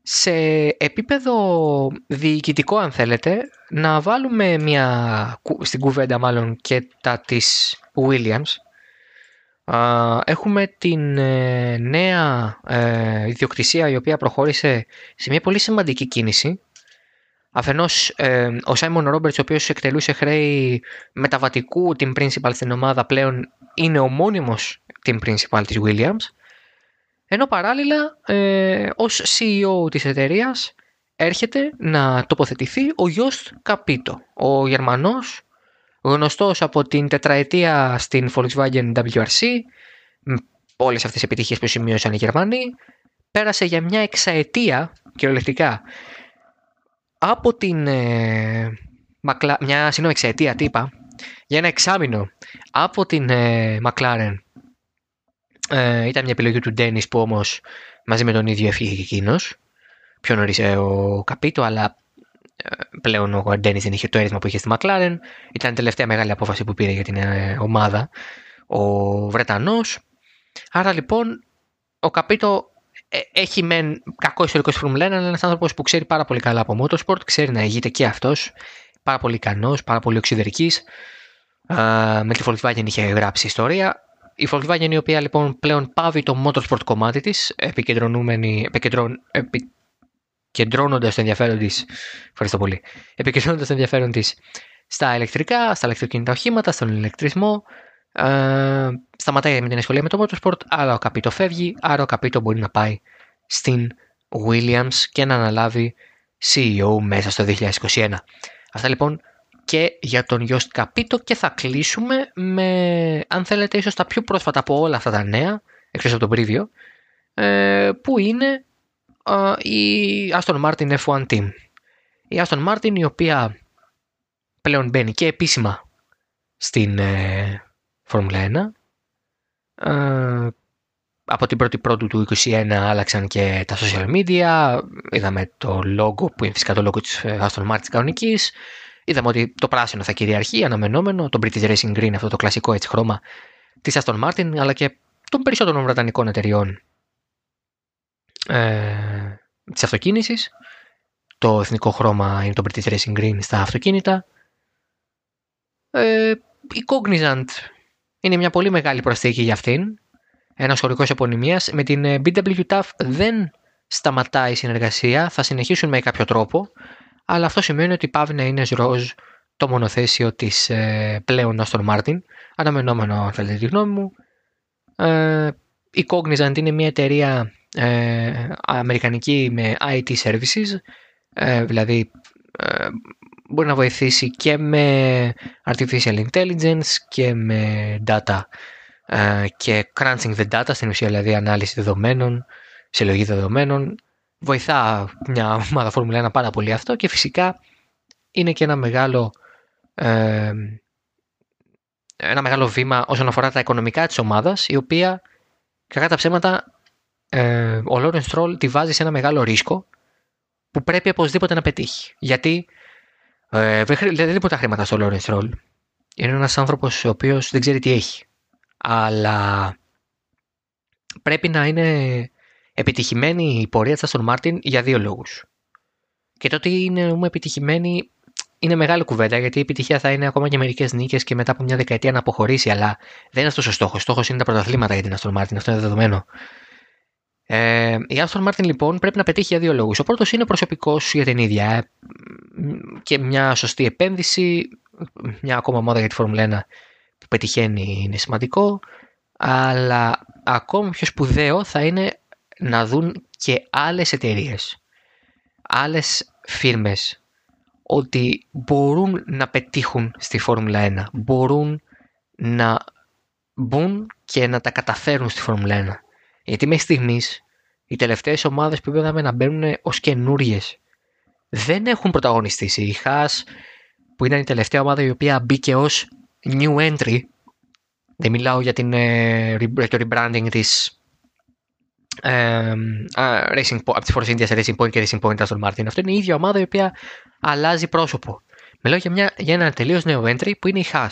Σε επίπεδο διοικητικό αν θέλετε, να βάλουμε στην κουβέντα μάλλον και τα της Williams. Έχουμε την νέα ιδιοκτησία η οποία προχώρησε σε μια πολύ σημαντική κίνηση Αφενός, ο Σάιμον Ρόμπερτς, ο οποίος εκτελούσε χρέη μεταβατικού team principal στην ομάδα, πλέον είναι ο μόνιμος team principal της Williams, ενώ παράλληλα ως CEO της εταιρείας έρχεται να τοποθετηθεί ο Jost Capito, ο Γερμανός, γνωστός από την τετραετία στην Volkswagen WRC, όλες αυτές τις επιτυχίες που σημείωσαν οι Γερμανοί. Πέρασε για μια εξαετία κυριολεκτικά από την για ένα εξάμηνο από την McLaren. Ήταν μια επιλογή του Ντένις, που όμως μαζί με τον ίδιο έφυγε και εκείνος πιο νωρίς ο Καπίτο, αλλά πλέον ο Ντένις δεν είχε το έρισμα που είχε στη McLaren. Ήταν η τελευταία μεγάλη απόφαση που πήρε για την ομάδα ο Βρετανός. Άρα λοιπόν ο Καπίτο έχει μεν κακό ιστορικό στη Formula 1, αλλά είναι ένας άνθρωπος που ξέρει πάρα πολύ καλά από motorsport, ξέρει να ηγείται και αυτός, πάρα πολύ ικανός, πάρα πολύ οξυδερκής. Με τη Volkswagen είχε γράψει ιστορία. Η Volkswagen, η οποία λοιπόν πλέον πάβει το motorsport κομμάτι της, επικεντρώνοντας το ενδιαφέρον της, επικεντρώνοντας το ενδιαφέρον της στα ηλεκτρικά, στα ηλεκτροκίνητα οχήματα, στον ηλεκτρισμό. Σταματάει με την ασχολία με το motorsport, αλλά ο Καπίτο φεύγει, άρα ο Καπίτο μπορεί να πάει στην Williams και να αναλάβει CEO μέσα στο 2021. Αυτά λοιπόν και για τον Jost Capito, και θα κλείσουμε με, αν θέλετε, ίσως τα πιο πρόσφατα από όλα αυτά τα νέα, εκτός από τον Brivio, που είναι η Aston Martin F1 Team. Η Aston Martin, η οποία πλέον μπαίνει και επίσημα στην Φόρμουλα 1. Από την 1η Πρώτου του 2021 άλλαξαν και τα social media. Είδαμε το logo, που είναι φυσικά το logo της Aston Martin της κανονικής. Είδαμε ότι το πράσινο θα κυριαρχεί, αναμενόμενο. Το British Racing Green, αυτό το κλασικό έτσι χρώμα της Aston Martin, αλλά και των περισσότερων βρετανικών εταιριών της αυτοκίνησης. Το εθνικό χρώμα είναι το British Racing Green στα αυτοκίνητα. Η Cognizant είναι μια πολύ μεγάλη προσθήκη για αυτήν. Ένας χωρικός επωνυμίας. Με την BWTAF δεν σταματάει η συνεργασία. Θα συνεχίσουν με κάποιο τρόπο. Αλλά αυτό σημαίνει ότι πάβει να είναι ροζ το μονοθέσιο της πλέον Aston Martin. Αναμενόμενο, αν θέλετε τη γνώμη μου. Η Cognizant είναι μια εταιρεία αμερικανική με IT services. Δηλαδή μπορεί να βοηθήσει και με artificial intelligence και με data και crunching the data, στην ουσία δηλαδή ανάλυση δεδομένων, συλλογή δεδομένων. Βοηθά μια ομάδα Formula 1 πάρα πολύ αυτό, και φυσικά είναι και ένα μεγάλο βήμα όσον αφορά τα οικονομικά της ομάδας, η οποία, κακά τα ψέματα, ο Lawrence Stroll τη βάζει σε ένα μεγάλο ρίσκο που πρέπει οπωσδήποτε να πετύχει, γιατί δεν λείπουν τα χρήματα στο Lawrence Stroll. Είναι ένας άνθρωπος ο οποίος δεν ξέρει τι έχει. Αλλά πρέπει να είναι επιτυχημένη η πορεία της Aston Martin για δύο λόγους. Και τότε είναι επιτυχημένη είναι μεγάλη κουβέντα, γιατί η επιτυχία θα είναι ακόμα και μερικές νίκες και μετά από μια δεκαετία να αποχωρήσει. Αλλά δεν είναι αυτός ο στόχος. Ο στόχος είναι τα πρωταθλήματα για την Aston Martin. Αυτό είναι δεδομένο. Η Aston Martin λοιπόν πρέπει να πετύχει για δύο λόγους. Ο πρώτος είναι προσωπικός για την ίδια, και μια σωστή επένδυση. Μια ακόμα μόδα για τη Φόρμουλα 1 που πετυχαίνει είναι σημαντικό, αλλά ακόμη πιο σπουδαίο θα είναι να δουν και άλλες εταιρείες, άλλες φίρμες, ότι μπορούν να πετύχουν στη Φόρμουλα 1, μπορούν να μπουν και να τα καταφέρουν στη Φόρμουλα 1. Γιατί μέχρι στιγμής οι τελευταίες ομάδες που είδαμε να μπαίνουν ως καινούριες δεν έχουν πρωταγωνιστήσει. Η Haas, που ήταν η τελευταία ομάδα η οποία μπήκε ως new entry, δεν μιλάω για το rebranding της από τη Force India σε Racing Point και Racing Point Aston Martin. Αυτό είναι η ίδια ομάδα η οποία αλλάζει πρόσωπο. Μιλάω για ένα τελείως νέο entry που είναι η Haas.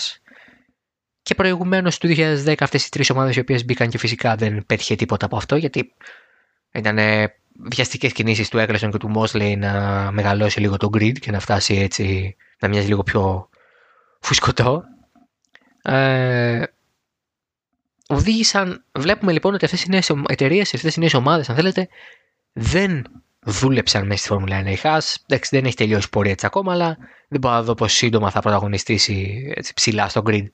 Και προηγουμένως του 2010 αυτές οι τρεις ομάδες οι οποίες μπήκαν, και φυσικά δεν πέτυχε τίποτα από αυτό, γιατί ήταν βιαστικές κινήσεις του Έγκλεσον και του Μόσλεϊ να μεγαλώσει λίγο το grid και να φτάσει έτσι να μοιάζει λίγο πιο φουσκωτό. Βλέπουμε λοιπόν ότι αυτές οι νέες εταιρείες, αυτές οι νέες ομάδες, αν θέλετε, δεν δούλεψαν μέσα στη Φόρμουλα 1 η Χάς. Δεν έχει τελειώσει πορεία της ακόμα, αλλά δεν μπορώ να δω πως σύντομα θα πρωταγωνιστήσει έτσι, ψηλά στο grid.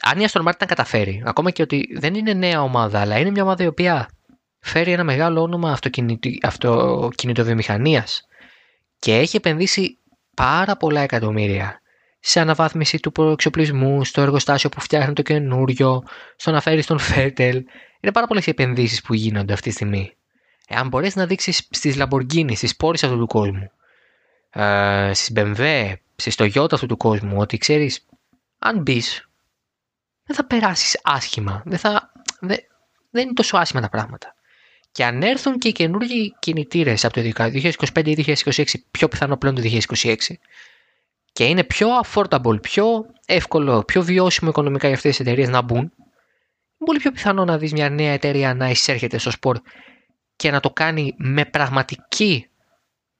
Αν η Aston Martin καταφέρει, ακόμα και ότι δεν είναι νέα ομάδα, αλλά είναι μια ομάδα η οποία φέρει ένα μεγάλο όνομα αυτοκινητοβιομηχανίας και έχει επενδύσει πάρα πολλά εκατομμύρια σε αναβάθμιση του προεξοπλισμού, στο εργοστάσιο που φτιάχνει το καινούριο, στο να φέρει τον Vettel. Είναι πάρα πολλές οι επενδύσεις που γίνονται αυτή τη στιγμή. Αν μπορείς να δείξεις στις Lamborghini, στις πόρες αυτού του κόσμου, στις BMW, στις Toyota αυτού του κόσμου, ότι ξέρεις, αν μπεις, δεν θα περάσεις άσχημα. Δεν είναι τόσο άσχημα τα πράγματα. Και αν έρθουν και οι καινούργιοι κινητήρες από το 2025 ή 2026, πιο πιθανό πλέον το 2026, και είναι πιο affordable, πιο εύκολο, πιο βιώσιμο οικονομικά για αυτές τις εταιρείες να μπουν, είναι πολύ πιο πιθανό να δεις μια νέα εταιρεία να εισέρχεται στο σπορ και να το κάνει με πραγματική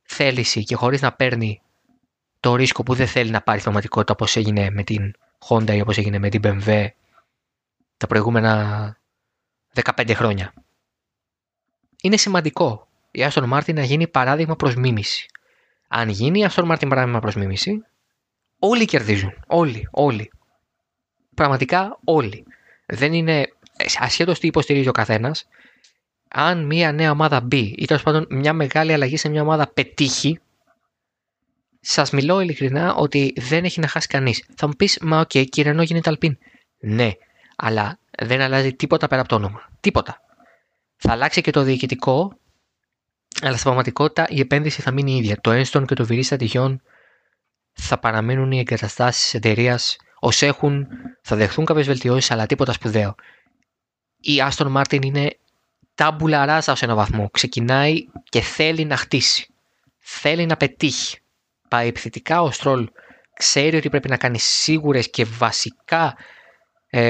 θέληση και χωρίς να παίρνει το ρίσκο που δεν θέλει να πάρει πραγματικότητα, όπως έγινε με την Honda ή όπως έγινε με την BMW τα προηγούμενα 15 χρόνια. Είναι σημαντικό η Aston Martin να γίνει παράδειγμα προς μίμηση. Αν γίνει η Aston Martin παράδειγμα προς μίμηση, όλοι κερδίζουν. Όλοι. Πραγματικά όλοι. Δεν είναι ασχέτως τι υποστηρίζει ο καθένας. Αν μια νέα ομάδα μπει ή τέλος πάντων μια μεγάλη αλλαγή σε μια ομάδα πετύχει, σας μιλώ ειλικρινά ότι δεν έχει να χάσει κανείς. Θα μου πεις, μα οκ, η Renault γίνεται Alpine. Ναι, αλλά δεν αλλάζει τίποτα πέρα από το όνομα. Τίποτα. Θα αλλάξει και το διοικητικό, αλλά στην πραγματικότητα η επένδυση θα μείνει η ίδια. Το Enston και το Βυρίς Αττιγιών θα παραμείνουν οι εγκαταστάσεις της εταιρείας ως έχουν, θα δεχθούν κάποιες βελτιώσεις, αλλά τίποτα σπουδαίο. Η Aston Martin είναι τάμπουλα ράσα ως έναν βαθμό. Ξεκινάει και θέλει να χτίσει. Θέλει να πετύχει. Πάει επιθετικά ο Στρολ. Ξέρει ότι πρέπει να κάνει σίγουρες και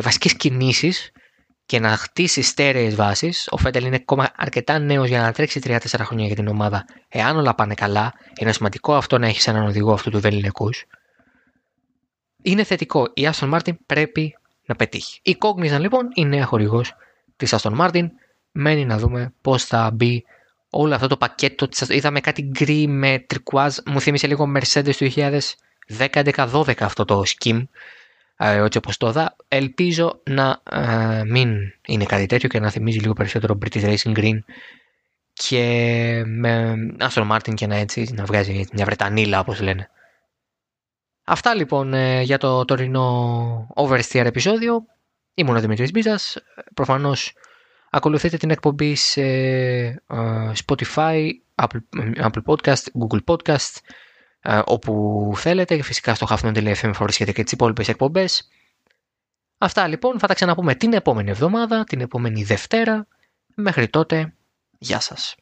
βασικές κινήσεις και να χτίσει στέρεες βάσεις. Ο Φέτελ είναι ακόμα αρκετά νέος για να τρέξει 3-4 χρόνια για την ομάδα. Εάν όλα πάνε καλά, είναι σημαντικό αυτό να έχεις έναν οδηγό αυτού του βεληνικούς. Είναι θετικό. Η Aston Martin πρέπει να πετύχει. Η Cognizant λοιπόν είναι νέα χορηγός της Aston Martin. Μένει να δούμε πώς θα μπει όλο αυτό το πακέτο. Είδαμε κάτι γκρι με τρικουάζ. Μου θύμισε λίγο Mercedes του 2010-11-12 αυτό το σκιμ. Έτσι όπως το δα. Ελπίζω να μην είναι κάτι τέτοιο και να θυμίζει λίγο περισσότερο British Racing Green και με Aston Martin και να βγάζει μια Βρετανίλα όπως λένε. Αυτά λοιπόν για το τωρινό Oversteer επεισόδιο. Ήμουν ο Δημήτρης Μπίζας. Προφανώς ακολουθείτε την εκπομπή σε Spotify, Apple Podcast, Google Podcast, όπου θέλετε και φυσικά στο hafnon.fm βρίσκεται και τις υπόλοιπες εκπομπές. Αυτά λοιπόν, θα τα ξαναπούμε την επόμενη εβδομάδα, την επόμενη Δευτέρα. Μέχρι τότε, γεια σας.